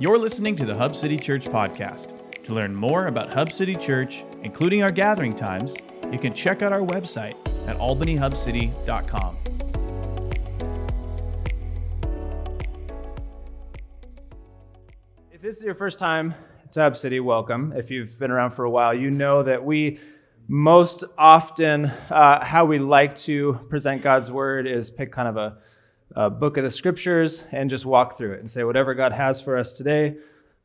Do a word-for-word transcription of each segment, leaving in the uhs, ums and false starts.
You're listening to the Hub City Church podcast. To learn more about Hub City Church, including our gathering times, you can check out our website at albany hub city dot com. If this is your first time to Hub City, welcome. If you've been around for a while, you know that we most often, uh, how we like to present God's Word is pick kind of a Uh, book of the scriptures and just walk through it and say whatever God has for us today,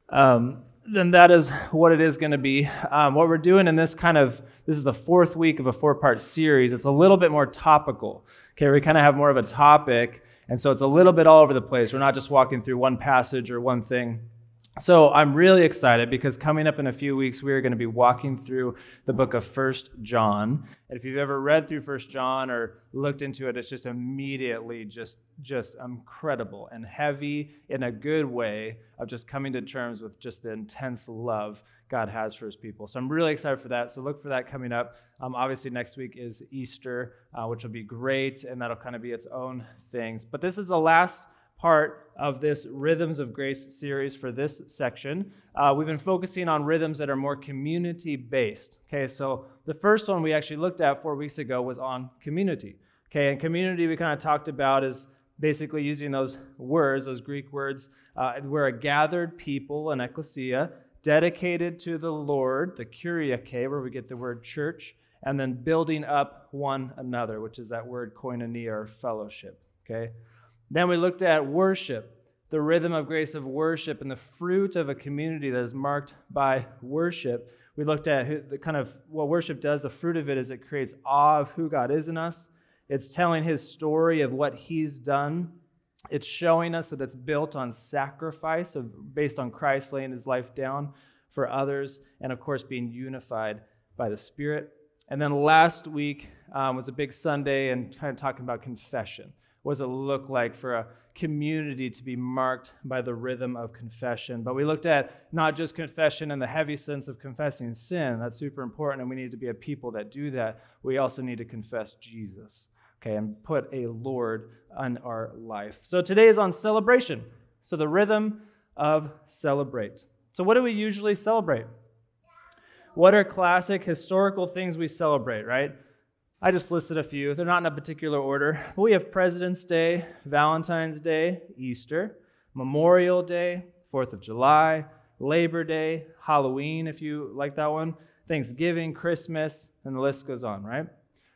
um, then that is what it is going to be. Um, what we're doing in this kind of, this is the fourth week of a four-part series. It's a little bit more topical. Okay, we kind of have more of a topic, and so it's a little bit all over the place. We're not just walking through one passage or one thing. So I'm really excited because coming up in a few weeks, we are going to be walking through the book of First John. And if you've ever read through First John or looked into it, it's just immediately just, just incredible and heavy in a good way of just coming to terms with just the intense love God has for his people. So I'm really excited for that. So look for that coming up. Um, obviously, next week is Easter, uh, which will be great, and that'll kind of be its own things. But this is the last part of this Rhythms of Grace series for this section. Uh, we've been focusing on rhythms that are more community-based. Okay, so the first one we actually looked at four weeks ago was on community. Okay, and community we kind of talked about is basically using those words, those Greek words, uh, we're a gathered people, an ecclesia, dedicated to the Lord, the kyriake, where we get the word church, and then building up one another, which is that word koinonia or fellowship. Okay. Then we looked at worship, the rhythm of grace of worship, and the fruit of a community that is marked by worship. We looked at who, the kind of what worship does. The fruit of it is it creates awe of who God is in us. It's telling his story of what he's done. It's showing us that it's built on sacrifice, of, based on Christ laying his life down for others, and of course being unified by the Spirit. And then last week um, was a big Sunday and kind of talking about confession. What does it look like for a community to be marked by the rhythm of confession? But we looked at not just confession in the heavy sense of confessing sin. That's super important, and we need to be a people that do that. We also need to confess Jesus, okay, and put a Lord on our life. So today is on celebration. So the rhythm of celebrate. So what do we usually celebrate? What are classic historical things we celebrate, right? I just listed a few. They're not in a particular order. But we have President's Day, Valentine's Day, Easter, Memorial Day, fourth of July, Labor Day, Halloween, if you like that one, Thanksgiving, Christmas, and the list goes on, right?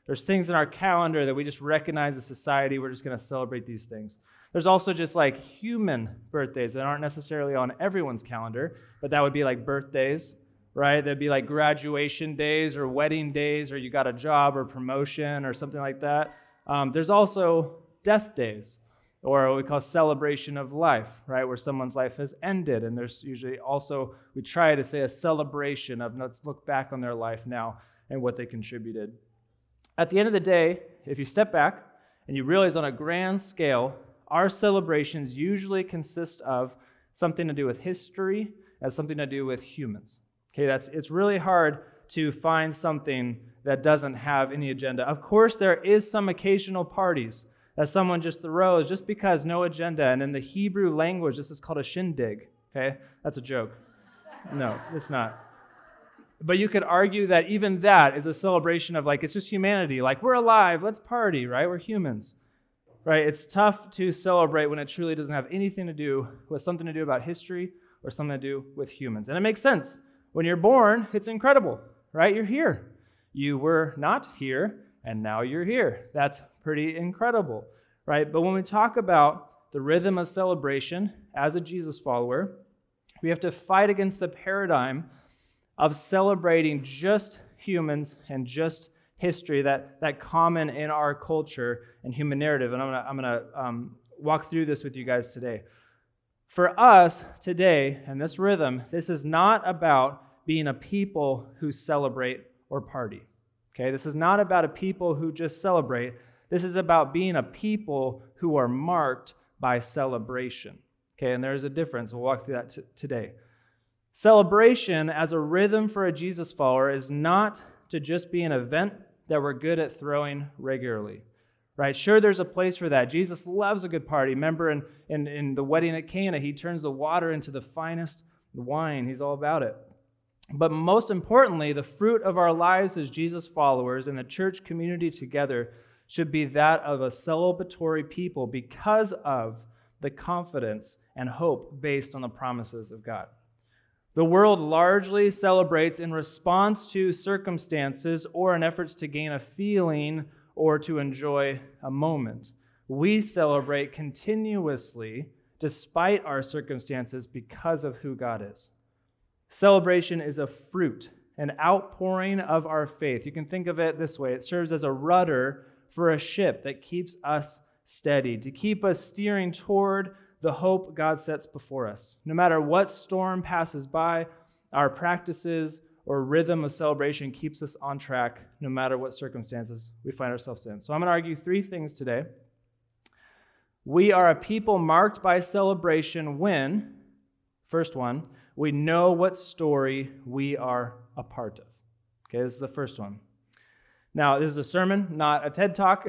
There's things in our calendar that we just recognize as society. We're just going to celebrate these things. There's also just like human birthdays that aren't necessarily on everyone's calendar, but that would be like birthdays. Right? That'd be like graduation days or wedding days, or you got a job or promotion or something like that. Um, there's also death days, or what we call celebration of life, right? Where someone's life has ended. And there's usually also, we try to say a celebration of let's look back on their life now and what they contributed. At the end of the day, if you step back and you realize on a grand scale, our celebrations usually consist of something to do with history and something to do with humans. Okay, that's it's really hard to find something that doesn't have any agenda. Of course, there is some occasional parties that someone just throws just because no agenda. And in the Hebrew language, this is called a shindig. Okay, that's a joke. No, it's not. But you could argue that even that is a celebration of like, it's just humanity. Like, we're alive, let's party, right? We're humans, right? It's tough to celebrate when it truly doesn't have anything to do with something to do about history or something to do with humans. And it makes sense. When you're born, it's incredible, right? You're here. You were not here, and now you're here. That's pretty incredible, right? But when we talk about the rhythm of celebration as a Jesus follower, we have to fight against the paradigm of celebrating just humans and just history, that, that common in our culture and human narrative. And I'm gonna, I'm gonna um, walk through this with you guys today. For us today, and this rhythm, this is not about being a people who celebrate or party. Okay, this is not about a people who just celebrate. This is about being a people who are marked by celebration. Okay, and there's a difference. We'll walk through that t- today. Celebration as a rhythm for a Jesus follower is not to just be an event that we're good at throwing regularly. right? Sure, there's a place for that. Jesus loves a good party. Remember in, in, in the wedding at Cana, he turns the water into the finest wine. He's all about it. But most importantly, the fruit of our lives as Jesus followers and the church community together should be that of a celebratory people because of the confidence and hope based on the promises of God. The world largely celebrates in response to circumstances or in efforts to gain a feeling or to enjoy a moment. We celebrate continuously despite our circumstances because of who God is. Celebration is a fruit, an outpouring of our faith. You can think of it this way. It serves as a rudder for a ship that keeps us steady, to keep us steering toward the hope God sets before us. No matter what storm passes by, our practices or rhythm of celebration keeps us on track, no matter what circumstances we find ourselves in. So I'm going to argue three things today. We are a people marked by celebration when, first one, we know what story we are a part of. Okay, this is the first one. Now, this is a sermon, not a TED Talk,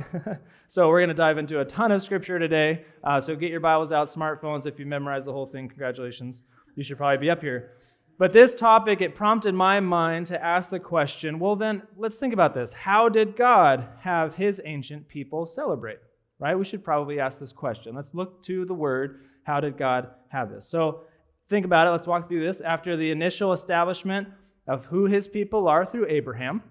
so we're going to dive into a ton of Scripture today. Uh, so get your Bibles out, smartphones. If you memorize the whole thing, congratulations. You should probably be up here. But this topic, it prompted my mind to ask the question, well then, let's think about this. How did God have his ancient people celebrate? Right? We should probably ask this question. Let's look to the Word. How did God have this? So think about it. Let's walk through this. After the initial establishment of who his people are through Abraham,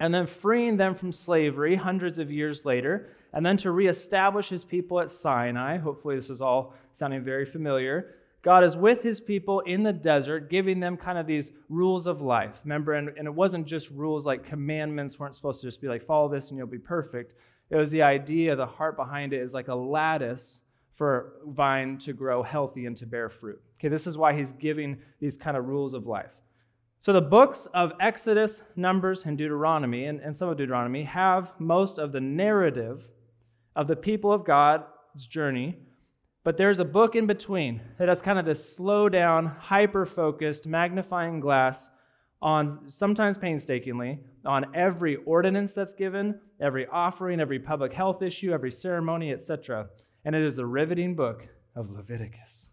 and then freeing them from slavery hundreds of years later, and then to reestablish his people at Sinai. Hopefully this is all sounding very familiar. God is with his people in the desert, giving them kind of these rules of life. Remember, and, and it wasn't just rules like commandments weren't supposed to just be like, follow this and you'll be perfect. It was the idea, the heart behind it is like a lattice for vine to grow healthy and to bear fruit. Okay, this is why he's giving these kind of rules of life. So the books of Exodus, Numbers, and Deuteronomy, and, and some of Deuteronomy, have most of the narrative of the people of God's journey, but there's a book in between that's kind of this slow-down, hyper-focused magnifying glass on, sometimes painstakingly, on every ordinance that's given, every offering, every public health issue, every ceremony, et cetera. And it is the riveting book of Leviticus.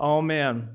Oh man,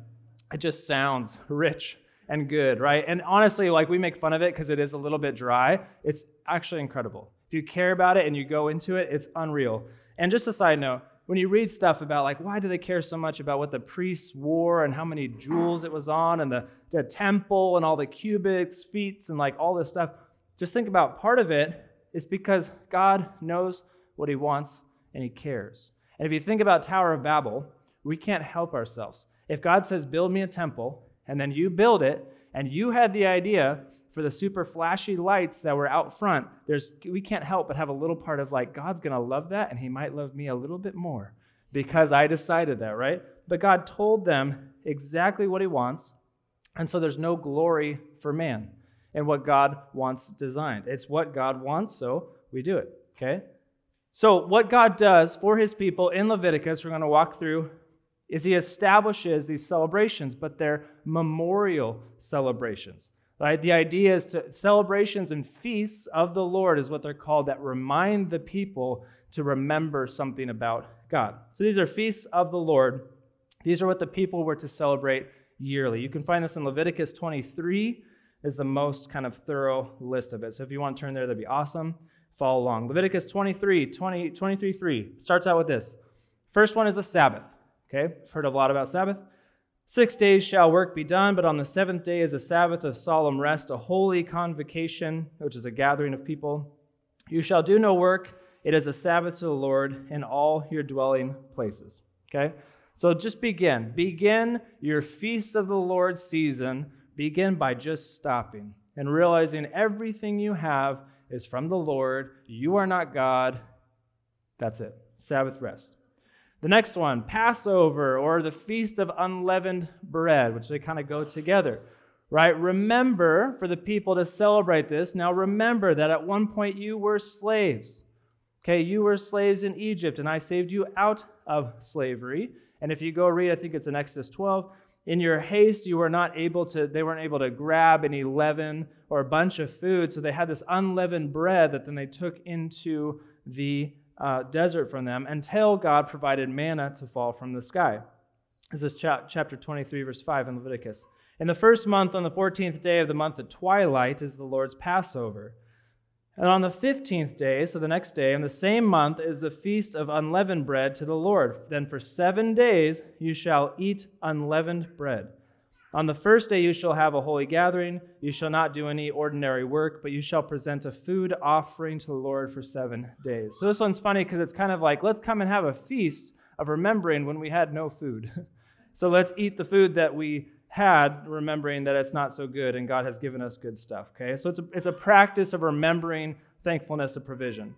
it just sounds rich and good, right? And honestly, like, we make fun of it because it is a little bit dry. It's actually incredible. If you care about it and you go into it, it's unreal. And just a side note, when you read stuff about, like, why do they care so much about what the priests wore and how many jewels it was on and the, the temple and all the cubits, feet, and like all this stuff, just think about part of it is because God knows what he wants and he cares. And if you think about Tower of Babel, we can't help ourselves. If God says, build me a temple, and then you build it, and you had the idea for the super flashy lights that were out front, There's we can't help but have a little part of like, God's going to love that, and he might love me a little bit more because I decided that, right? But God told them exactly what he wants, and so there's no glory for man in what God wants designed. It's what God wants, so we do it, okay? So what God does for his people in Leviticus, we're going to walk through, is he establishes these celebrations, but they're memorial celebrations, right? The idea is to celebrations and feasts of the Lord is what they're called, that remind the people to remember something about God. So these are feasts of the Lord. These are what the people were to celebrate yearly. You can find this in Leviticus twenty-three is the most kind of thorough list of it. So if you want to turn there, that'd be awesome. Follow along. Leviticus twenty-three, twenty, twenty-three, three starts out with this. First one is a Sabbath. Okay, I've heard a lot about Sabbath. Six days shall work be done, but on the seventh day is a Sabbath of solemn rest, a holy convocation, which is a gathering of people. You shall do no work. It is a Sabbath to the Lord in all your dwelling places. Okay, so just begin. Begin your Feast of the Lord season. Begin by just stopping and realizing everything you have is from the Lord. You are not God. That's it. Sabbath rest. The next one, Passover, or the Feast of Unleavened Bread, which they kind of go together, right? Remember, for the people to celebrate this, now remember that at one point you were slaves, okay? You were slaves in Egypt, and I saved you out of slavery. And if you go read, I think it's in Exodus twelve, in your haste you were not able to, they weren't able to grab any leaven or a bunch of food, so they had this unleavened bread that then they took into the uh, desert from them until God provided manna to fall from the sky. This is chapter twenty-three, verse five in Leviticus. In the first month, on the fourteenth day of the month at twilight, is the Lord's Passover. And on the fifteenth day, so the next day, in the same month, is the Feast of Unleavened Bread to the Lord. Then for seven days you shall eat unleavened bread. On the first day you shall have a holy gathering. You shall not do any ordinary work, but you shall present a food offering to the Lord for seven days. So this one's funny because it's kind of like, let's come and have a feast of remembering when we had no food. So let's eat the food that we had, remembering that it's not so good and God has given us good stuff, okay? So it's a, it's a practice of remembering thankfulness of provision.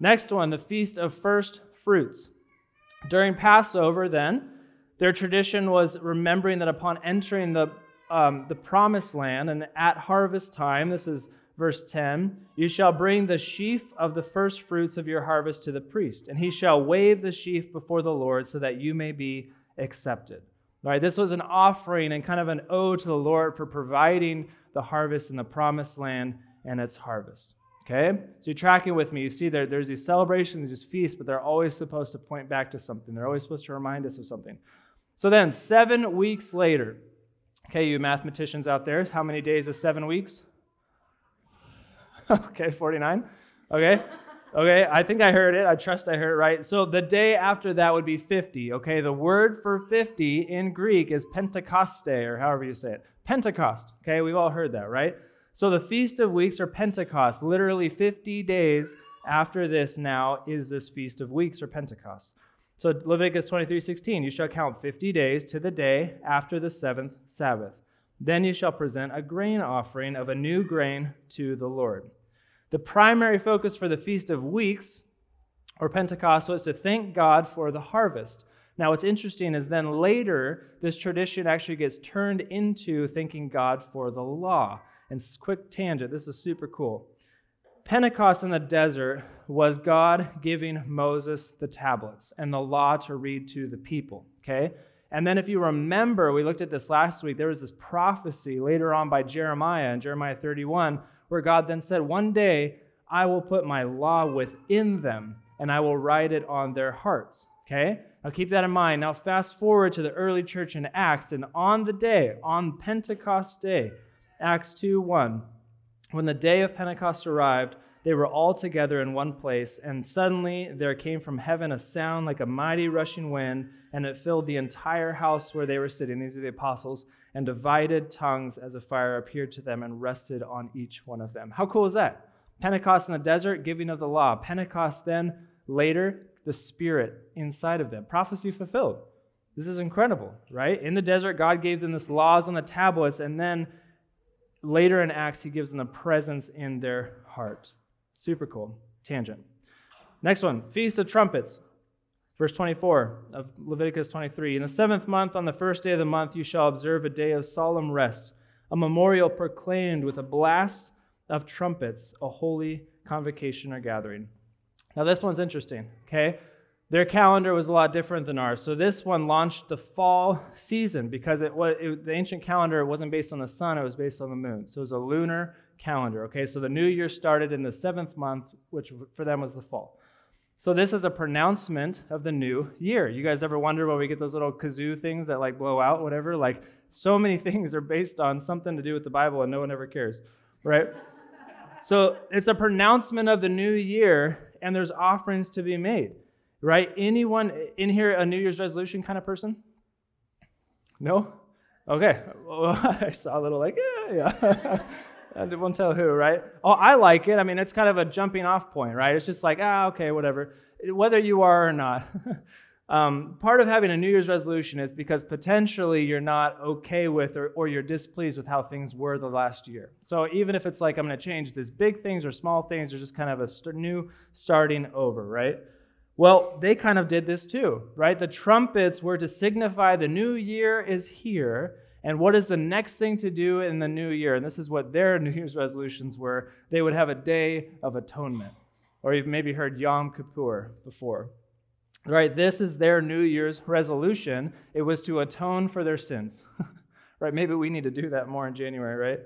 Next one, the Feast of First Fruits. During Passover then, their tradition was remembering that upon entering the, um, the promised land and at harvest time, this is verse ten, you shall bring the sheaf of the first fruits of your harvest to the priest, and he shall wave the sheaf before the Lord so that you may be accepted. All right, this was an offering and kind of an ode to the Lord for providing the harvest in the promised land and its harvest. Okay, so you're tracking with me. You see there, there's these celebrations, these feasts, but they're always supposed to point back to something. They're always supposed to remind us of something. So then, seven weeks later, okay, you mathematicians out there, how many days is seven weeks? Okay, forty-nine. Okay. Okay, I think I heard it. I trust I heard it right. So the day after that would be fifty, okay? The word for fifty in Greek is Pentecoste, or however you say it. Pentecost, okay? We've all heard that, right? So the Feast of Weeks, or Pentecost, literally fifty days after this now is this Feast of Weeks, or Pentecost. So Leviticus twenty-three sixteen, you shall count fifty days to the day after the seventh Sabbath. Then you shall present a grain offering of a new grain to the Lord. The primary focus for the Feast of Weeks, or Pentecost, was to thank God for the harvest. Now, what's interesting is then later, this tradition actually gets turned into thanking God for the law. And quick tangent, this is super cool. Pentecost in the desert was God giving Moses the tablets and the law to read to the people, okay? And then if you remember, we looked at this last week, there was this prophecy later on by Jeremiah in Jeremiah thirty-one, where God then said, one day I will put my law within them and I will write it on their hearts, okay? Now keep that in mind. Now fast forward to the early church in Acts, and on the day, on Pentecost day, Acts two one, when the day of Pentecost arrived, they were all together in one place, and suddenly there came from heaven a sound like a mighty rushing wind, and it filled the entire house where they were sitting. These are the apostles. And divided tongues as a fire appeared to them and rested on each one of them. How cool is that? Pentecost in the desert, giving of the law. Pentecost then, later, the Spirit inside of them. Prophecy fulfilled. This is incredible, right? In the desert, God gave them this laws on the tablets, and then later in Acts, he gives them the presence in their heart. Super cool. Tangent. Next one, Feast of Trumpets. Verse twenty-four of Leviticus twenty-three. In the seventh month, on the first day of the month, you shall observe a day of solemn rest, a memorial proclaimed with a blast of trumpets, a holy convocation or gathering. Now this one's interesting, okay? Their calendar was a lot different than ours. So this one launched the fall season because it was it, the ancient calendar wasn't based on the sun, it was based on the moon. So it was a lunar calendar, okay? So the new year started in the seventh month, which for them was the fall. So this is a pronouncement of the new year. You guys ever wonder where we get those little kazoo things that like blow out, whatever? Like so many things are based on something to do with the Bible and no one ever cares, right? So it's a pronouncement of the new year, and there's offerings to be made, right? Anyone in here a New Year's resolution kind of person? No? Okay. Well, I saw a little like, yeah, yeah. I won't tell who, right? Oh, I like it. I mean, it's kind of a jumping off point, right? It's just like, ah, okay, whatever. Whether you are or not. um, part of having a New Year's resolution is because potentially you're not okay with or, or you're displeased with how things were the last year. So even if it's like, I'm going to change these big things or small things, they're just kind of a st- new starting over, right? Well, they kind of did this too, right? The trumpets were to signify the new year is here. And what is the next thing to do in the new year? And this is what their New Year's resolutions were. They would have a day of atonement. Or you've maybe heard Yom Kippur before. Right? This is their New Year's resolution. It was to atone for their sins. Right? Maybe we need to do that more in January, right?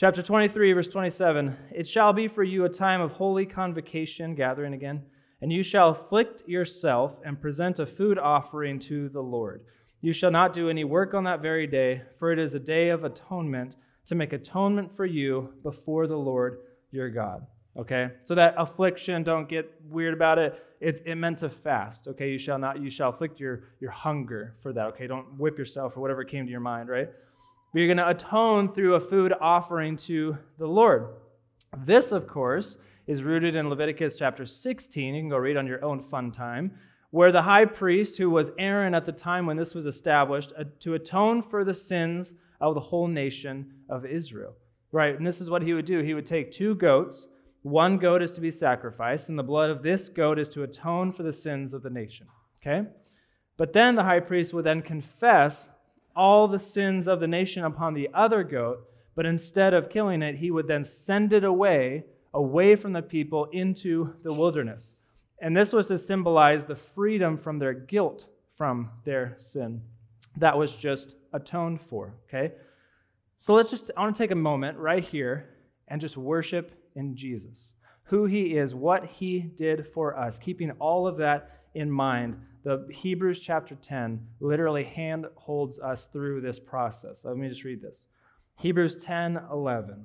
Chapter twenty-three, verse twenty-seven, "It shall be for you a time of holy convocation," gathering again, "and you shall afflict yourself and present a food offering to the Lord. You shall not do any work on that very day, for it is a day of atonement, to make atonement for you before the Lord your God." Okay, so that affliction, don't get weird about it. It's it meant to fast. Okay, you shall not, you shall afflict your, your hunger for that. Okay, don't whip yourself or whatever came to your mind, right? But you're going to atone through a food offering to the Lord. This, of course, is rooted in Leviticus chapter sixteen. You can go read on your own fun time, where the high priest, who was Aaron at the time when this was established, to atone for the sins of the whole nation of Israel, right? And this is what he would do. He would take two goats. One goat is to be sacrificed, and the blood of this goat is to atone for the sins of the nation, okay? But then the high priest would then confess all the sins of the nation upon the other goat, but instead of killing it, he would then send it away, away from the people into the wilderness. And this was to symbolize the freedom from their guilt, from their sin. That was just atoned for, okay? So let's just, I want to take a moment right here and just worship in Jesus, who he is, what he did for us, keeping all of that in mind. The Hebrews chapter ten literally hand holds us through this process. Let me just read this. Hebrews ten eleven.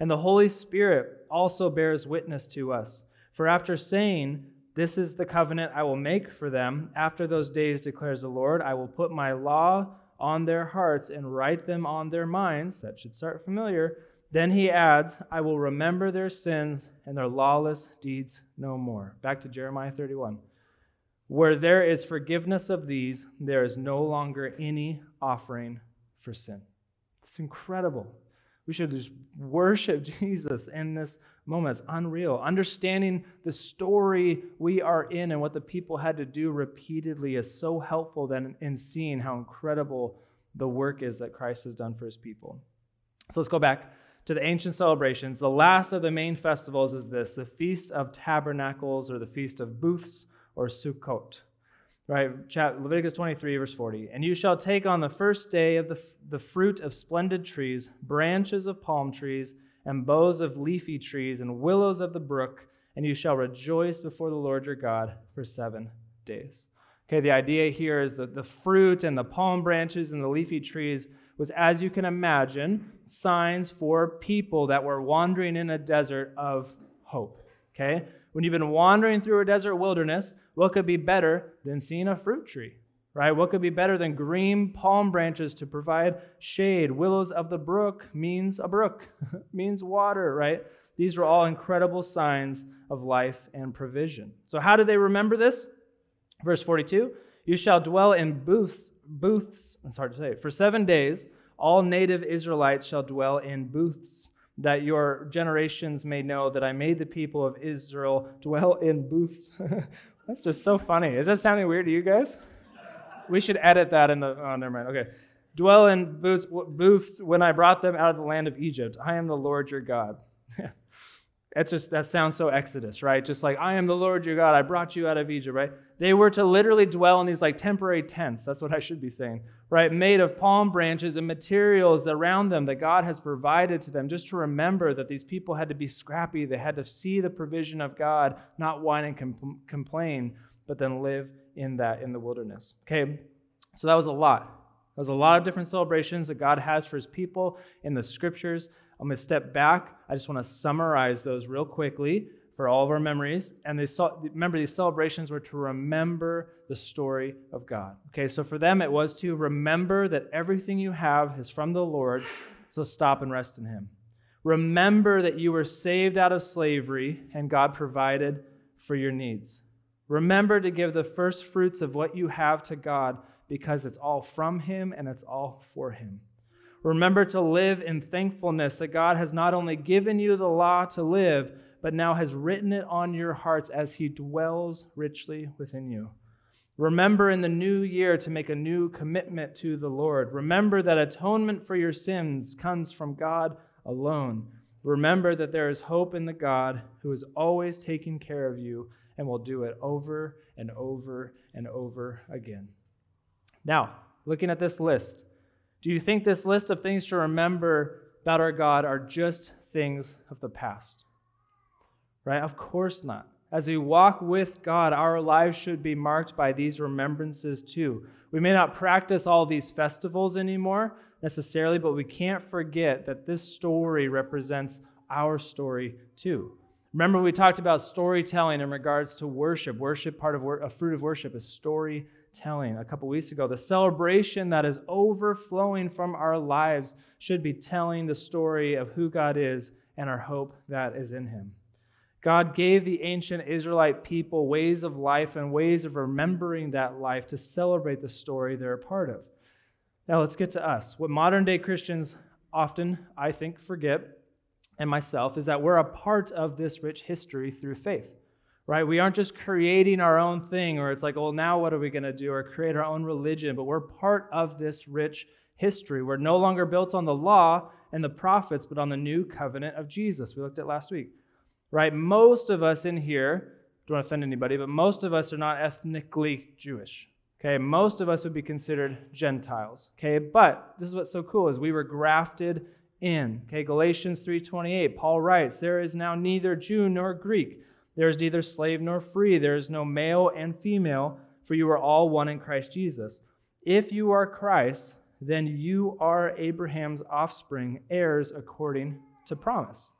And the Holy Spirit also bears witness to us. For after saying, 'This is the covenant I will make for them after those days, declares the Lord, I will put my law on their hearts and write them on their minds,' that should start familiar, then he adds, 'I will remember their sins and their lawless deeds no more.'" Back to Jeremiah thirty-one. "Where there is forgiveness of these, there is no longer any offering for sin." It's incredible. We should just worship Jesus in this moment. It's unreal. Understanding the story we are in and what the people had to do repeatedly is so helpful then in seeing how incredible the work is that Christ has done for his people. So let's go back to the ancient celebrations. The last of the main festivals is this, the Feast of Tabernacles, or the Feast of Booths, or Sukkot. Right, Leviticus twenty-three, verse forty. "And you shall take on the first day of the, the fruit of splendid trees, branches of palm trees, and boughs of leafy trees, and willows of the brook, and you shall rejoice before the Lord your God for seven days." Okay, the idea here is that the fruit and the palm branches and the leafy trees was, as you can imagine, signs for people that were wandering in a desert of hope, okay? When you've been wandering through a desert wilderness, what could be better than seeing a fruit tree, right? What could be better than green palm branches to provide shade? Willows of the brook means a brook, means water, right? These were all incredible signs of life and provision. So how do they remember this? Verse forty-two, "You shall dwell in booths, booths, it's hard to say, for seven days. All native Israelites shall dwell in booths, that your generations may know that I made the people of Israel dwell in booths." That's just so funny. Is that sounding weird to you guys? We should edit that in the, oh, never mind, okay. "Dwell in booths, booths when I brought them out of the land of Egypt. I am the Lord your God." That's just, that sounds so Exodus, right? Just like, "I am the Lord your God. I brought you out of Egypt," right? They were to literally dwell in these like temporary tents. That's what I should be saying, right? Made of palm branches and materials around them that God has provided to them, just to remember that these people had to be scrappy. They had to see the provision of God, not whine and com- complain, but then live in that, in the wilderness. Okay, so that was a lot. That was a lot of different celebrations that God has for his people in the scriptures. I'm going to step back. I just want to summarize those real quickly for all of our memories. And they saw, remember, these celebrations were to remember the story of God. Okay, so for them, it was to remember that everything you have is from the Lord, so stop and rest in him. Remember that you were saved out of slavery and God provided for your needs. Remember to give the first fruits of what you have to God, because it's all from him and it's all for him. Remember to live in thankfulness that God has not only given you the law to live, but now has written it on your hearts as he dwells richly within you. Remember in the new year to make a new commitment to the Lord. Remember that atonement for your sins comes from God alone. Remember that there is hope in the God who is always taking care of you and will do it over and over and over again. Now, looking at this list, do you think this list of things to remember about our God are just things of the past? Right? Of course not. As we walk with God, our lives should be marked by these remembrances too. We may not practice all these festivals anymore necessarily, but we can't forget that this story represents our story too. Remember, we talked about storytelling in regards to worship. Worship, part of wor- a fruit of worship is storytelling. A couple weeks ago, the celebration that is overflowing from our lives should be telling the story of who God is and our hope that is in him. God gave the ancient Israelite people ways of life and ways of remembering that life to celebrate the story they're a part of. Now let's get to us. What modern-day Christians often, I think, forget, and myself, is that we're a part of this rich history through faith, right? We aren't just creating our own thing, or it's like, well, now what are we going to do, or create our own religion, but we're part of this rich history. We're no longer built on the law and the prophets, but on the new covenant of Jesus we looked at last week. Right, most of us in here, don't offend anybody, but most of us are not ethnically Jewish, okay? Most of us would be considered Gentiles, okay? But this is what's so cool is we were grafted in, okay? Galatians three twenty-eight, Paul writes, there is now neither Jew nor Greek. There is neither slave nor free. There is no male and female, for you are all one in Christ Jesus. If you are Christ, then you are Abraham's offspring, heirs according to promise,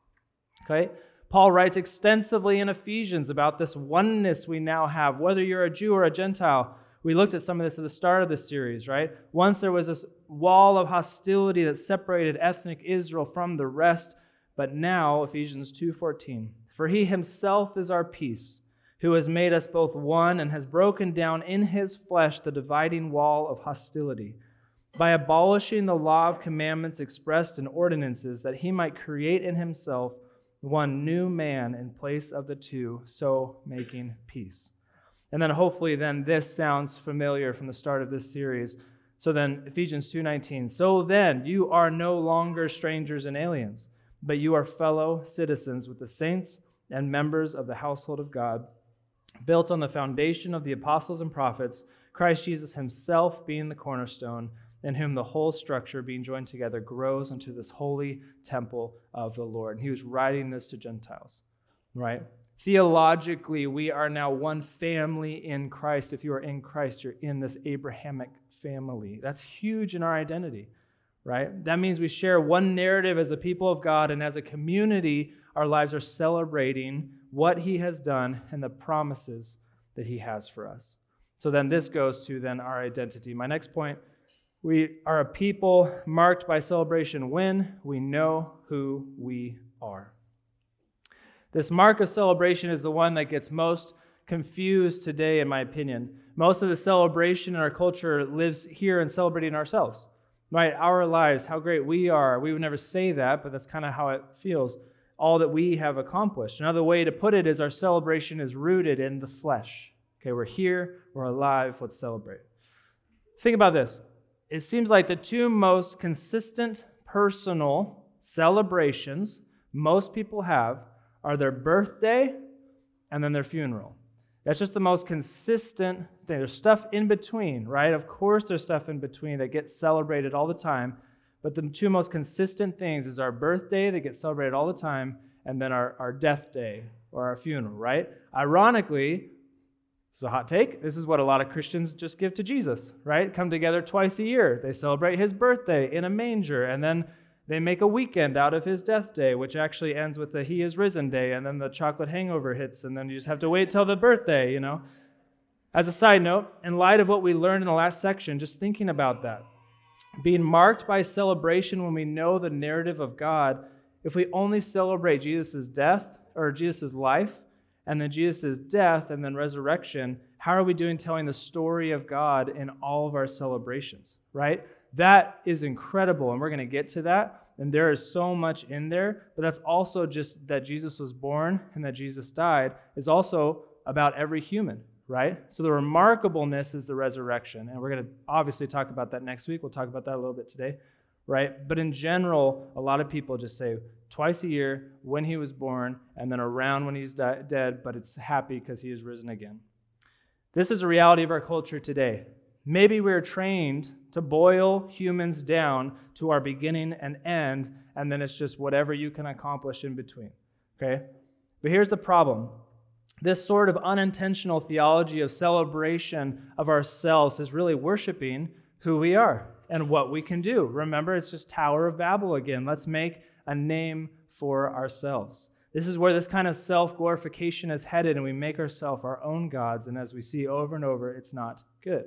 okay? Paul writes extensively in Ephesians about this oneness we now have, whether you're a Jew or a Gentile. We looked at some of this at the start of this series, right? Once there was this wall of hostility that separated ethnic Israel from the rest, but now, Ephesians two fourteen, for he himself is our peace, who has made us both one and has broken down in his flesh the dividing wall of hostility, by abolishing the law of commandments expressed in ordinances, that he might create in himself one new man in place of the two, so making peace. And then hopefully then this sounds familiar from the start of this series. So then Ephesians two nineteen, so then you are no longer strangers and aliens, but you are fellow citizens with the saints and members of the household of God, built on the foundation of the apostles and prophets, Christ Jesus himself being the cornerstone, in whom the whole structure being joined together grows into this holy temple of the Lord. And he was writing this to Gentiles, right? Theologically, we are now one family in Christ. If you are in Christ, you're in this Abrahamic family. That's huge in our identity, right? That means we share one narrative as a people of God, and as a community, our lives are celebrating what he has done and the promises that he has for us. So then this goes to then our identity. My next point, we are a people marked by celebration when we know who we are. This mark of celebration is the one that gets most confused today, in my opinion. Most of the celebration in our culture lives here in celebrating ourselves, right? Our lives, how great we are. We would never say that, but that's kind of how it feels, all that we have accomplished. Another way to put it is our celebration is rooted in the flesh. Okay, we're here, we're alive, let's celebrate. Think about this. It seems like the two most consistent personal celebrations most people have are their birthday and then their funeral. That's just the most consistent thing. There's stuff in between, right? Of course there's stuff in between that gets celebrated all the time, but the two most consistent things is our birthday that gets celebrated all the time, and then our, our death day or our funeral, right? Ironically, it's a hot take. This is what a lot of Christians just give to Jesus, right? Come together twice a year. They celebrate his birthday in a manger, and then they make a weekend out of his death day, which actually ends with the he is risen day, and then the chocolate hangover hits, and then you just have to wait till the birthday, you know? As a side note, in light of what we learned in the last section, just thinking about that, being marked by celebration when we know the narrative of God, if we only celebrate Jesus' death or Jesus' life, and then Jesus' death and then resurrection, how are we doing telling the story of God in all of our celebrations, right? That is incredible, and we're going to get to that. And there is so much in there, but that's also just that Jesus was born and that Jesus died is also about every human, right? So the remarkableness is the resurrection, and we're going to obviously talk about that next week. We'll talk about that a little bit today, right? But in general, a lot of people just say twice a year when he was born and then around when he's di- dead, but it's happy because he is risen again. This is a reality of our culture today. Maybe we're trained to boil humans down to our beginning and end, and then it's just whatever you can accomplish in between, okay? But here's the problem. This sort of unintentional theology of celebration of ourselves is really worshiping who we are and what we can do. Remember, it's just Tower of Babel again. Let's make a name for ourselves. This is where this kind of self-glorification is headed, and we make ourselves our own gods, and as we see over and over, it's not good.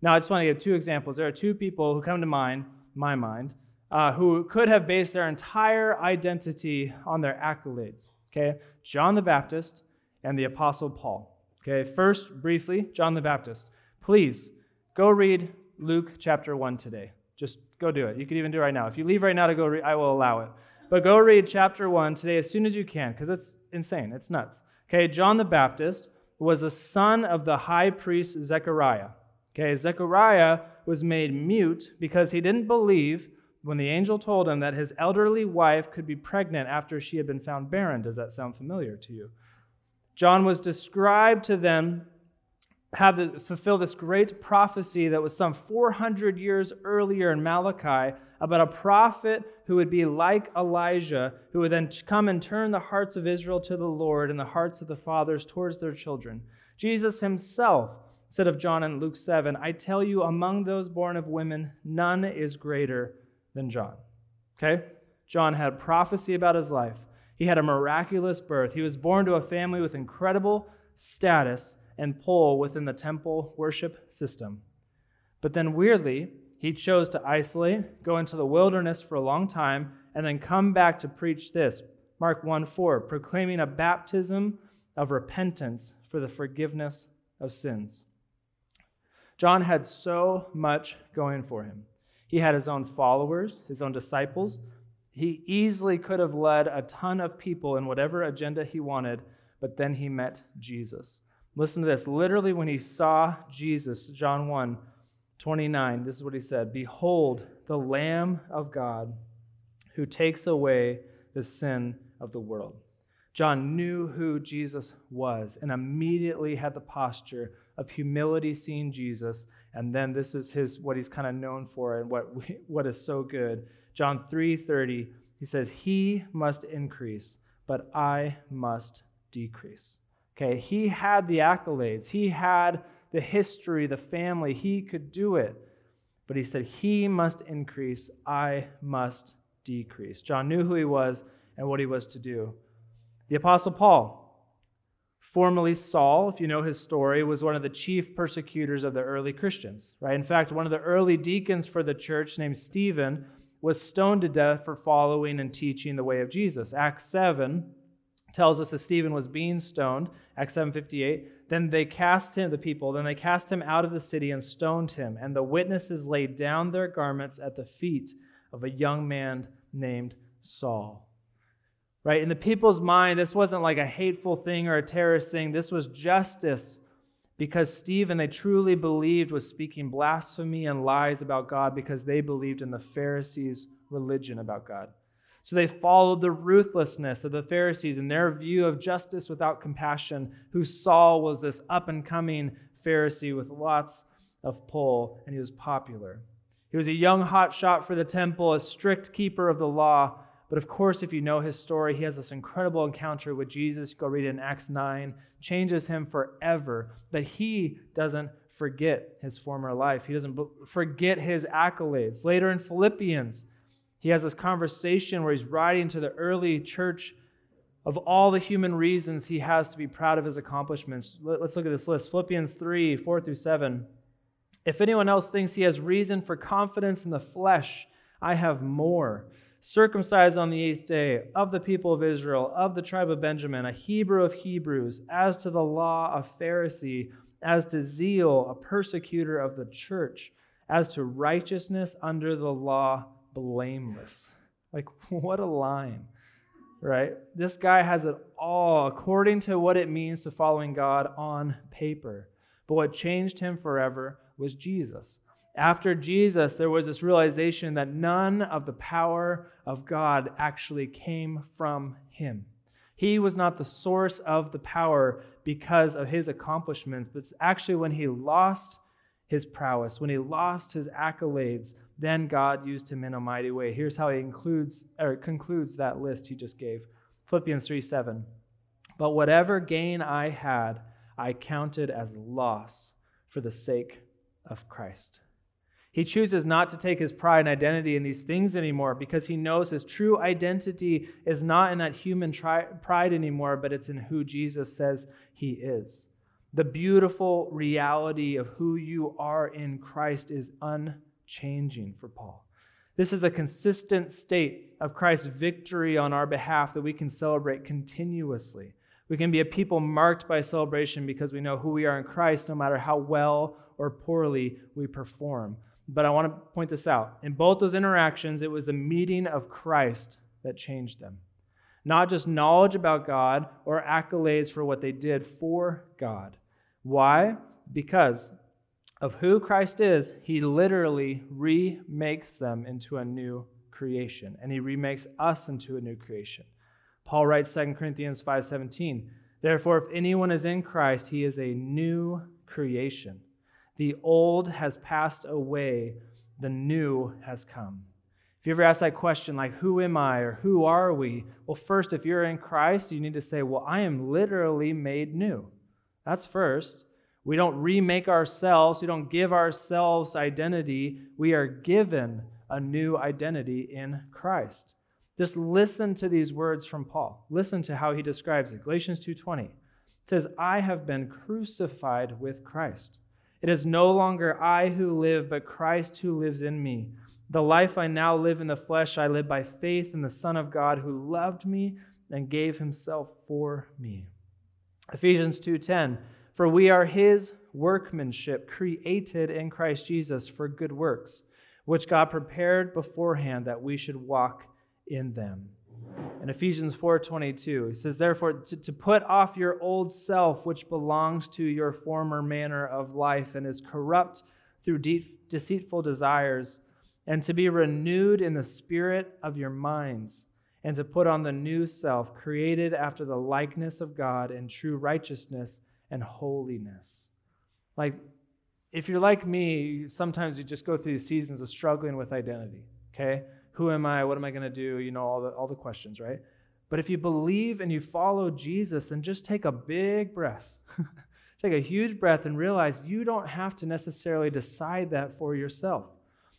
Now, I just want to give two examples. There are two people who come to mind, my mind, uh, who could have based their entire identity on their accolades, okay? John the Baptist and the Apostle Paul, okay? First, briefly, John the Baptist. Please, go read Luke chapter one today. Just go do it. You could even do it right now. If you leave right now to go read, I will allow it. But go read chapter one today as soon as you can, because it's insane. It's nuts, okay? John the Baptist was a son of the high priest Zechariah. Okay, Zechariah was made mute because he didn't believe when the angel told him that his elderly wife could be pregnant after she had been found barren. Does that sound familiar to you? John was described to them, have the, fulfill this great prophecy that was some four hundred years earlier in Malachi about a prophet who would be like Elijah, who would then come and turn the hearts of Israel to the Lord and the hearts of the fathers towards their children. Jesus himself said of John in Luke seven, I tell you, among those born of women, none is greater than John. Okay? John had prophecy about his life. He had a miraculous birth. He was born to a family with incredible status and pull within the temple worship system. But then weirdly, he chose to isolate, go into the wilderness for a long time, and then come back to preach this. Mark one four, proclaiming a baptism of repentance for the forgiveness of sins. John had so much going for him. He had his own followers, his own disciples. He easily could have led a ton of people in whatever agenda he wanted, but then he met Jesus. Listen to this. Literally, when he saw Jesus, John one twenty-nine, this is what he said. Behold, the Lamb of God who takes away the sin of the world. John knew who Jesus was and immediately had the posture of humility seeing Jesus, and then this is his what he's kind of known for and what we, what is so good. John three thirty, he says, he must increase, but I must decrease. Okay, he had the accolades. He had the history, the family. He could do it, but he said, he must increase, I must decrease. John knew who he was and what he was to do. The Apostle Paul, formerly Saul, if you know his story, was one of the chief persecutors of the early Christians, right? In fact, one of the early deacons for the church named Stephen was stoned to death for following and teaching the way of Jesus. Acts seven tells us that Stephen was being stoned, Acts seven fifty-eight. Then they cast him, the people, then they cast him out of the city and stoned him. And the witnesses laid down their garments at the feet of a young man named Saul. Right? In the people's mind, this wasn't like a hateful thing or a terrorist thing. This was justice because Stephen, they truly believed, was speaking blasphemy and lies about God because they believed in the Pharisees' religion about God. So they followed the ruthlessness of the Pharisees and their view of justice without compassion, who Saul was this up-and-coming Pharisee with lots of pull, and he was popular. He was a young hotshot for the temple, a strict keeper of the law. But of course, if you know his story, he has this incredible encounter with Jesus. Go read it in Acts nine. Changes him forever. But he doesn't forget his former life. He doesn't forget his accolades. Later in Philippians, he has this conversation where he's writing to the early church of all the human reasons he has to be proud of his accomplishments. Let's look at this list. Philippians three, four through seven. If anyone else thinks he has reason for confidence in the flesh, I have more. Circumcised on the eighth day, of the people of Israel, of the tribe of Benjamin, a Hebrew of Hebrews, as to the law, a Pharisee, as to zeal, a persecutor of the church, as to righteousness under the law, blameless. Like, what a line, right? This guy has it all according to what it means to following God on paper. But what changed him forever was Jesus. After Jesus, there was this realization that none of the power of God actually came from him. He was not the source of the power because of his accomplishments, but it's actually when he lost his prowess, when he lost his accolades, then God used him in a mighty way. Here's how he includes or concludes that list he just gave. Philippians three seven. But whatever gain I had, I counted as loss for the sake of Christ. He chooses not to take his pride and identity in these things anymore because he knows his true identity is not in that human tri- pride anymore, but it's in who Jesus says he is. The beautiful reality of who you are in Christ is unchanging for Paul. This is the consistent state of Christ's victory on our behalf that we can celebrate continuously. We can be a people marked by celebration because we know who we are in Christ no matter how well or poorly we perform. But I want to point this out. In both those interactions, it was the meeting of Christ that changed them. Not just knowledge about God or accolades for what they did for God. Why? Because of who Christ is, he literally remakes them into a new creation. And he remakes us into a new creation. Paul writes Second Corinthians five seventeen, therefore, if anyone is in Christ, he is a new creation. The old has passed away, the new has come. If you ever ask that question, like, who am I or who are we? Well, first, if you're in Christ, you need to say, well, I am literally made new. That's first. We don't remake ourselves. We don't give ourselves identity. We are given a new identity in Christ. Just listen to these words from Paul. Listen to how he describes it. Galatians two twenty. It says, I have been crucified with Christ. It is no longer I who live, but Christ who lives in me. The life I now live in the flesh, I live by faith in the Son of God who loved me and gave himself for me. Ephesians two ten, for we are his workmanship, created in Christ Jesus for good works, which God prepared beforehand that we should walk in them. In Ephesians four twenty-two, he says, therefore, to, to put off your old self, which belongs to your former manner of life and is corrupt through de- deceitful desires, and to be renewed in the spirit of your minds, and to put on the new self, created after the likeness of God in true righteousness and holiness. Like, if you're like me, sometimes you just go through these seasons of struggling with identity, okay? Who am I? What am I going to do? You know, all the all the questions, right? But if you believe and you follow Jesus, then just take a big breath. Take a huge breath and realize you don't have to necessarily decide that for yourself.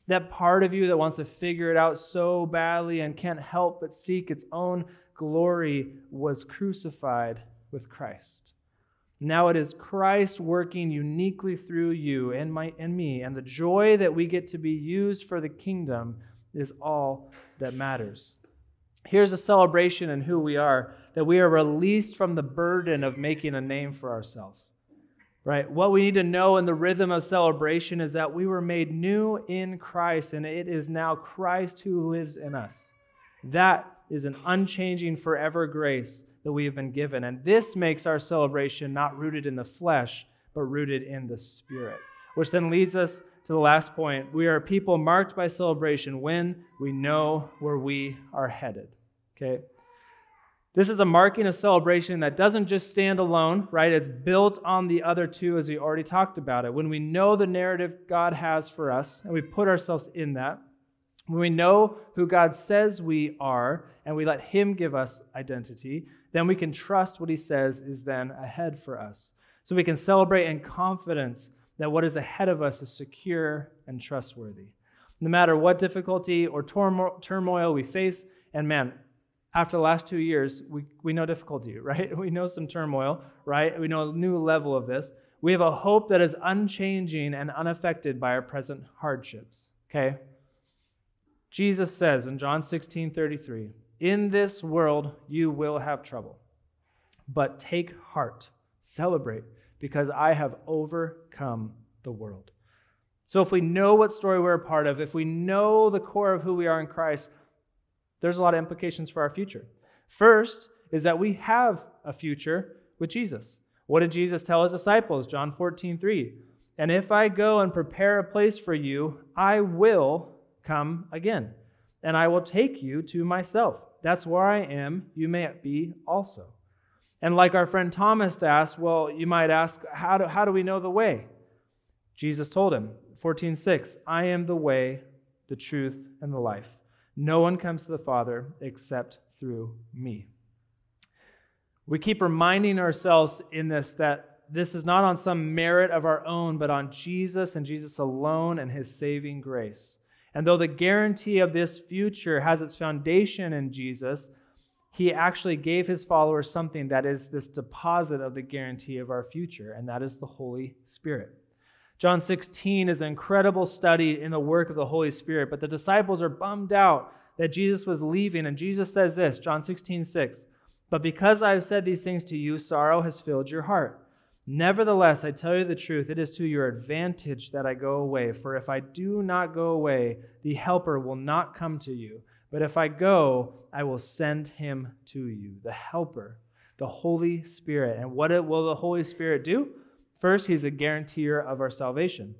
That part of you that wants to figure it out so badly and can't help but seek its own glory was crucified with Christ. Now it is Christ working uniquely through you and, my, and me, and the joy that we get to be used for the kingdom is all that matters. Here's a celebration in who we are, that we are released from the burden of making a name for ourselves, right? What we need to know in the rhythm of celebration is that we were made new in Christ, and it is now Christ who lives in us. That is an unchanging forever grace that we have been given, and this makes our celebration not rooted in the flesh, but rooted in the Spirit, which then leads us to the last point. We are a people marked by celebration when we know where we are headed, okay? This is a marking of celebration that doesn't just stand alone, right? It's built on the other two, as we already talked about it. When we know the narrative God has for us, and we put ourselves in that, when we know who God says we are, and we let him give us identity, then we can trust what he says is then ahead for us. So we can celebrate in confidence that what is ahead of us is secure and trustworthy. No matter what difficulty or turmoil we face, and man, after the last two years, we, we know difficulty, right? We know some turmoil, right? We know a new level of this. We have a hope that is unchanging and unaffected by our present hardships, okay? Jesus says in John sixteen thirty-three, in this world you will have trouble, but take heart, celebrate, because I have overcome the world. So if we know what story we're a part of, if we know the core of who we are in Christ, there's a lot of implications for our future. First is that we have a future with Jesus. What did Jesus tell his disciples? John fourteen three. And if I go and prepare a place for you, I will come again, and I will take you to myself. That's where I am, you may be also. And like our friend Thomas asked, well, you might ask, how do, how do we know the way? Jesus told him, fourteen six, I am the way, the truth, and the life. No one comes to the Father except through me. We keep reminding ourselves in this that this is not on some merit of our own, but on Jesus and Jesus alone and his saving grace. And though the guarantee of this future has its foundation in Jesus, he actually gave his followers something that is this deposit of the guarantee of our future, and that is the Holy Spirit. John sixteen is an incredible study in the work of the Holy Spirit, but the disciples are bummed out that Jesus was leaving, and Jesus says this, John sixteen six, but because I have said these things to you, sorrow has filled your heart. Nevertheless, I tell you the truth, it is to your advantage that I go away. For if I do not go away, the Helper will not come to you. But if I go, I will send him to you. The Helper, the Holy Spirit. And what will the Holy Spirit do? First, he's a guarantor of our salvation.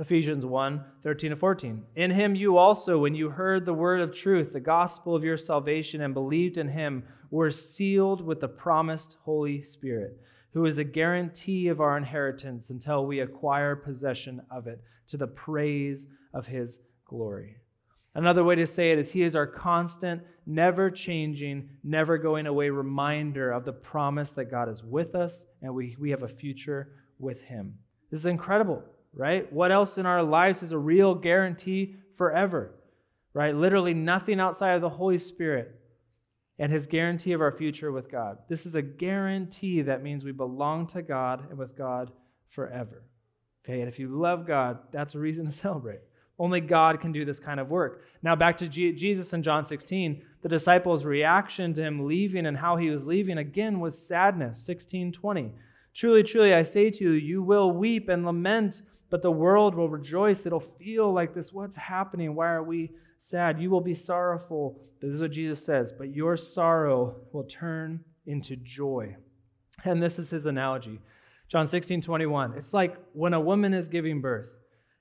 Ephesians one thirteen to fourteen. In him you also, when you heard the word of truth, the gospel of your salvation, and believed in him, were sealed with the promised Holy Spirit, who is a guarantee of our inheritance until we acquire possession of it, to the praise of his glory. Another way to say it is he is our constant, never-changing, never-going-away reminder of the promise that God is with us and we, we have a future with him. This is incredible, right? What else in our lives is a real guarantee forever, right? Literally nothing outside of the Holy Spirit and his guarantee of our future with God. This is a guarantee that means we belong to God and with God forever. Okay, and if you love God, that's a reason to celebrate. Only God can do this kind of work. Now back to G- Jesus in John sixteen, the disciples' reaction to him leaving and how he was leaving again was sadness, sixteen twenty. Truly, truly, I say to you, you will weep and lament, but the world will rejoice. It'll feel like this, what's happening? Why are we sad? You will be sorrowful. This is what Jesus says, but your sorrow will turn into joy. And this is his analogy. John sixteen twenty-one. It's like when a woman is giving birth,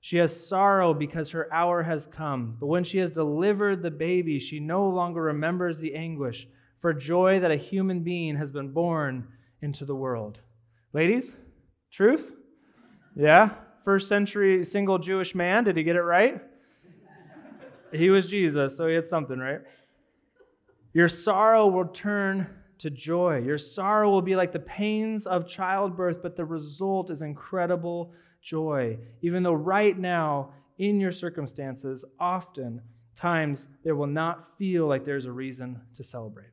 she has sorrow because her hour has come. But when she has delivered the baby, she no longer remembers the anguish for joy that a human being has been born into the world. Ladies, truth? Yeah. First century single Jewish man. Did he get it right? He was Jesus, so he had something, right? Your sorrow will turn to joy. Your sorrow will be like the pains of childbirth, but the result is incredible joy. Even though right now, in your circumstances, often times there will not feel like there's a reason to celebrate.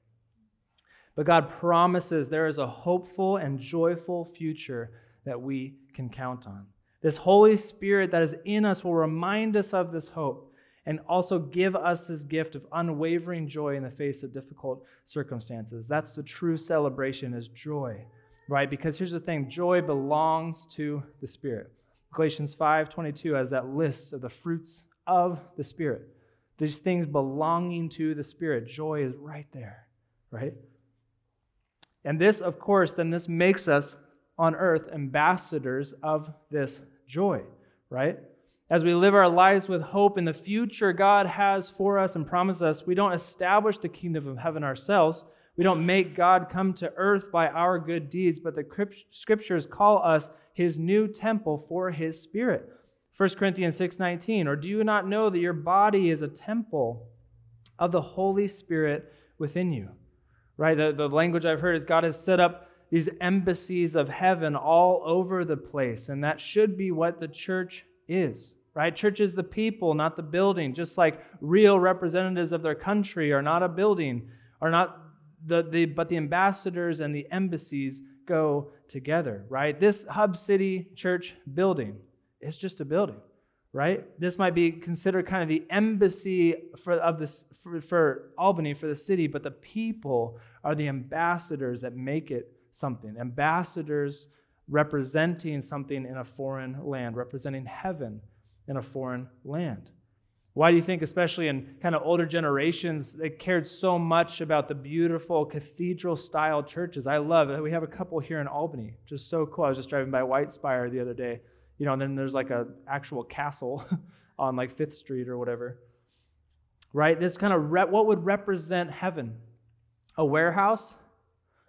But God promises there is a hopeful and joyful future that we can count on. This Holy Spirit that is in us will remind us of this hope and also give us this gift of unwavering joy in the face of difficult circumstances. That's the true celebration, is joy, right? Because here's the thing, joy belongs to the Spirit. Galatians five twenty-two has that list of the fruits of the Spirit. These things belonging to the Spirit. Joy is right there, right? And this, of course, then this makes us on earth ambassadors of this joy, right? As we live our lives with hope in the future God has for us and promises us, we don't establish the kingdom of heaven ourselves. We don't make God come to earth by our good deeds, but the scriptures call us his new temple for his Spirit. First Corinthians six nineteen, or do you not know that your body is a temple of the Holy Spirit within you? Right? The, the language I've heard is God has set up these embassies of heaven all over the place, and that should be what the church is, right? Church is the people, not the building, just like real representatives of their country are not a building, are not the, the but the ambassadors and the embassies go together, right? This Hub City Church building is just a building, right? This might be considered kind of the embassy for of this for, for Albany, for the city, but the people are the ambassadors that make it something. Ambassadors representing something in a foreign land, representing heaven. in a foreign land. Why do you think, especially in kind of older generations, they cared so much about the beautiful cathedral-style churches? I love it. We have a couple here in Albany, just so cool. I was just driving by White Spire the other day, you know, and then there's like an actual castle on like Fifth Street or whatever, right? This kind of, rep- what would represent heaven? A warehouse?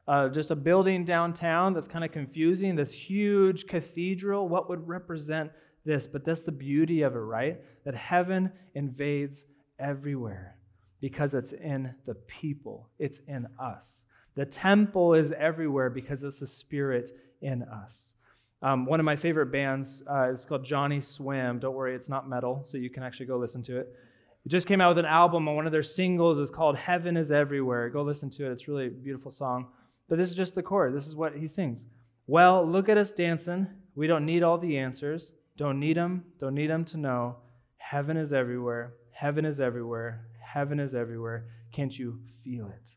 Uh, just a building downtown that's kind of confusing, this huge cathedral? What would represent this? But that's the beauty of it, right? That heaven invades everywhere because it's in the people. It's in us. The temple is everywhere because it's the Spirit in us. Um, one of my favorite bands uh, is called Johnny Swim. Don't worry, it's not metal, so you can actually go listen to it. It just came out with an album, and one of their singles is called Heaven is Everywhere. Go listen to it. It's really a beautiful song. But this is just the chord. This is what he sings. Well, look at us dancing. We don't need all the answers. Don't need them. Don't need them to know. Heaven is everywhere. Heaven is everywhere. Heaven is everywhere. Can't you feel it?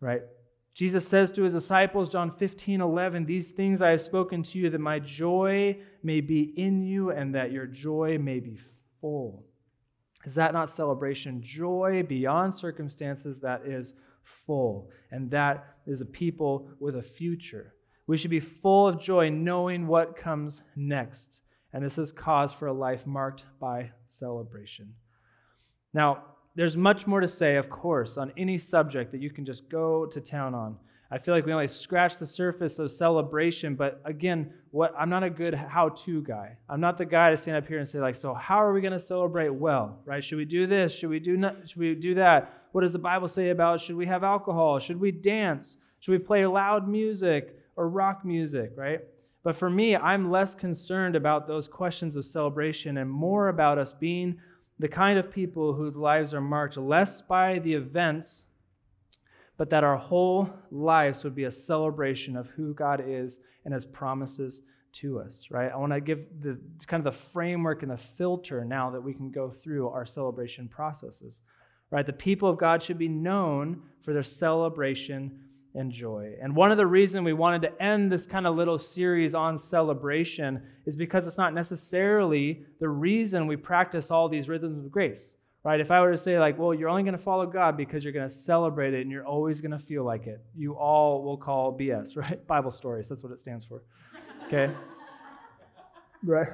Right? Jesus says to his disciples, John fifteen eleven, these things I have spoken to you, that my joy may be in you and that your joy may be full. Is that not celebration? Joy beyond circumstances that is full. And that is a people with a future. We should be full of joy, knowing what comes next. And this is cause for a life marked by celebration. Now, there's much more to say, of course, on any subject that you can just go to town on. I feel like we only scratch the surface of celebration, but again, what I'm not a good how-to guy. I'm not the guy to stand up here and say, like, so how are we going to celebrate well, right? Should we do this? Should we do not? Should we do that? What does the Bible say about, should we have alcohol? Should we dance? Should we play loud music or rock music, right? But for me, I'm less concerned about those questions of celebration and more about us being the kind of people whose lives are marked less by the events, but that our whole lives would be a celebration of who God is and His promises to us, right? I want to give the kind of the framework and the filter now that we can go through our celebration processes, right? The people of God should be known for their celebration and joy. And one of the reasons we wanted to end this kind of little series on celebration is because it's not necessarily the reason we practice all these rhythms of grace, right? If I were to say, like, well, you're only going to follow God because you're going to celebrate it and you're always going to feel like it, you all will call B S, right? Bible stories, that's what it stands for, okay? Right?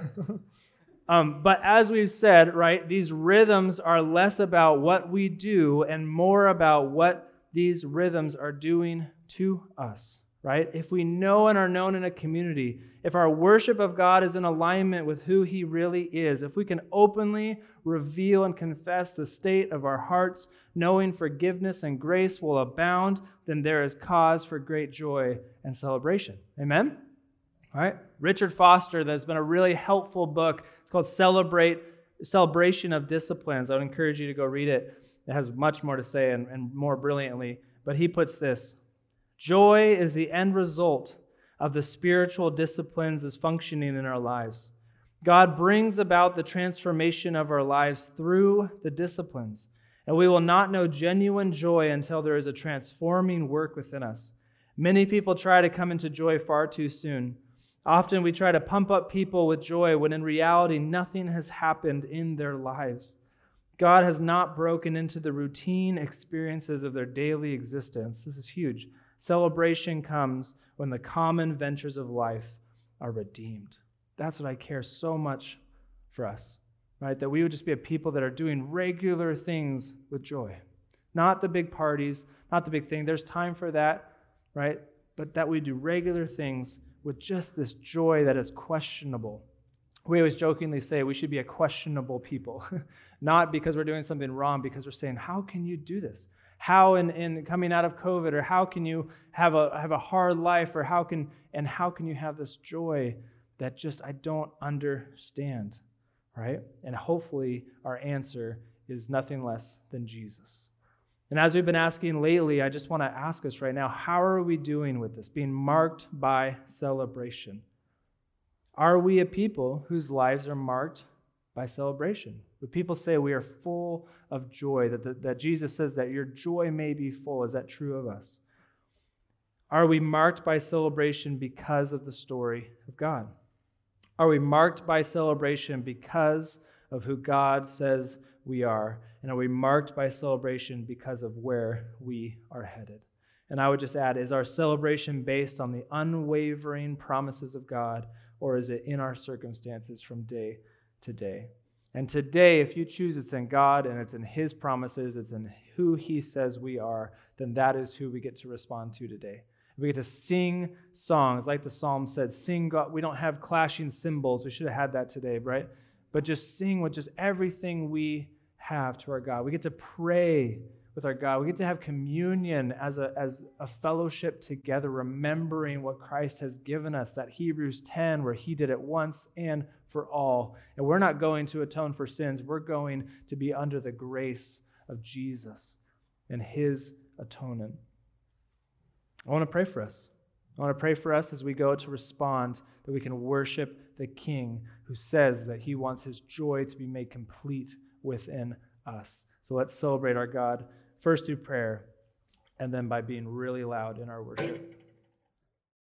um, but as we've said, right, these rhythms are less about what we do and more about what these rhythms are doing to us, right? If we know and are known in a community, if our worship of God is in alignment with who He really is, if we can openly reveal and confess the state of our hearts, knowing forgiveness and grace will abound, then there is cause for great joy and celebration. Amen? All right. Richard Foster, that's been a really helpful book. It's called Celebrate, Celebration of Disciplines. I would encourage you to go read it. It has much more to say and, and more brilliantly, but he puts this: joy is the end result of the spiritual disciplines as functioning in our lives. God brings about the transformation of our lives through the disciplines, and we will not know genuine joy until there is a transforming work within us. Many people try to come into joy far too soon. Often we try to pump up people with joy when in reality nothing has happened in their lives. God has not broken into the routine experiences of their daily existence. This is huge. Celebration comes when the common ventures of life are redeemed. That's what I care so much for us, right? That we would just be a people that are doing regular things with joy. Not the big parties, not the big thing. There's time for that, right? But that we do regular things with just this joy that is questionable. We always jokingly say we should be a questionable people, not because we're doing something wrong, because we're saying, how can you do this? How in, in coming out of COVID, or how can you have a have a hard life, or how can and how can you have this joy that just I don't understand, right? And hopefully our answer is nothing less than Jesus. And as we've been asking lately, I just want to ask us right now, how are we doing with this? Being marked by celebration. Are we a people whose lives are marked by celebration? Would people say we are full of joy, that, that, that Jesus says that your joy may be full? Is that true of us? Are we marked by celebration because of the story of God? Are we marked by celebration because of who God says we are? And are we marked by celebration because of where we are headed? And I would just add, is our celebration based on the unwavering promises of God, or is it in our circumstances from day to day? And today, if you choose it's in God and it's in His promises, it's in who He says we are, then that is who we get to respond to today. We get to sing songs, like the Psalm said, sing God. We don't have clashing cymbals. We should have had that today, right? But just sing with just everything we have to our God. We get to pray with our God. We get to have communion as a, as a fellowship together, remembering what Christ has given us, that Hebrews ten, where He did it once and for all. And we're not going to atone for sins. We're going to be under the grace of Jesus and His atonement. I want to pray for us. I want to pray for us as we go to respond, that we can worship the King who says that He wants His joy to be made complete within us. So let's celebrate our God first through prayer and then by being really loud in our worship.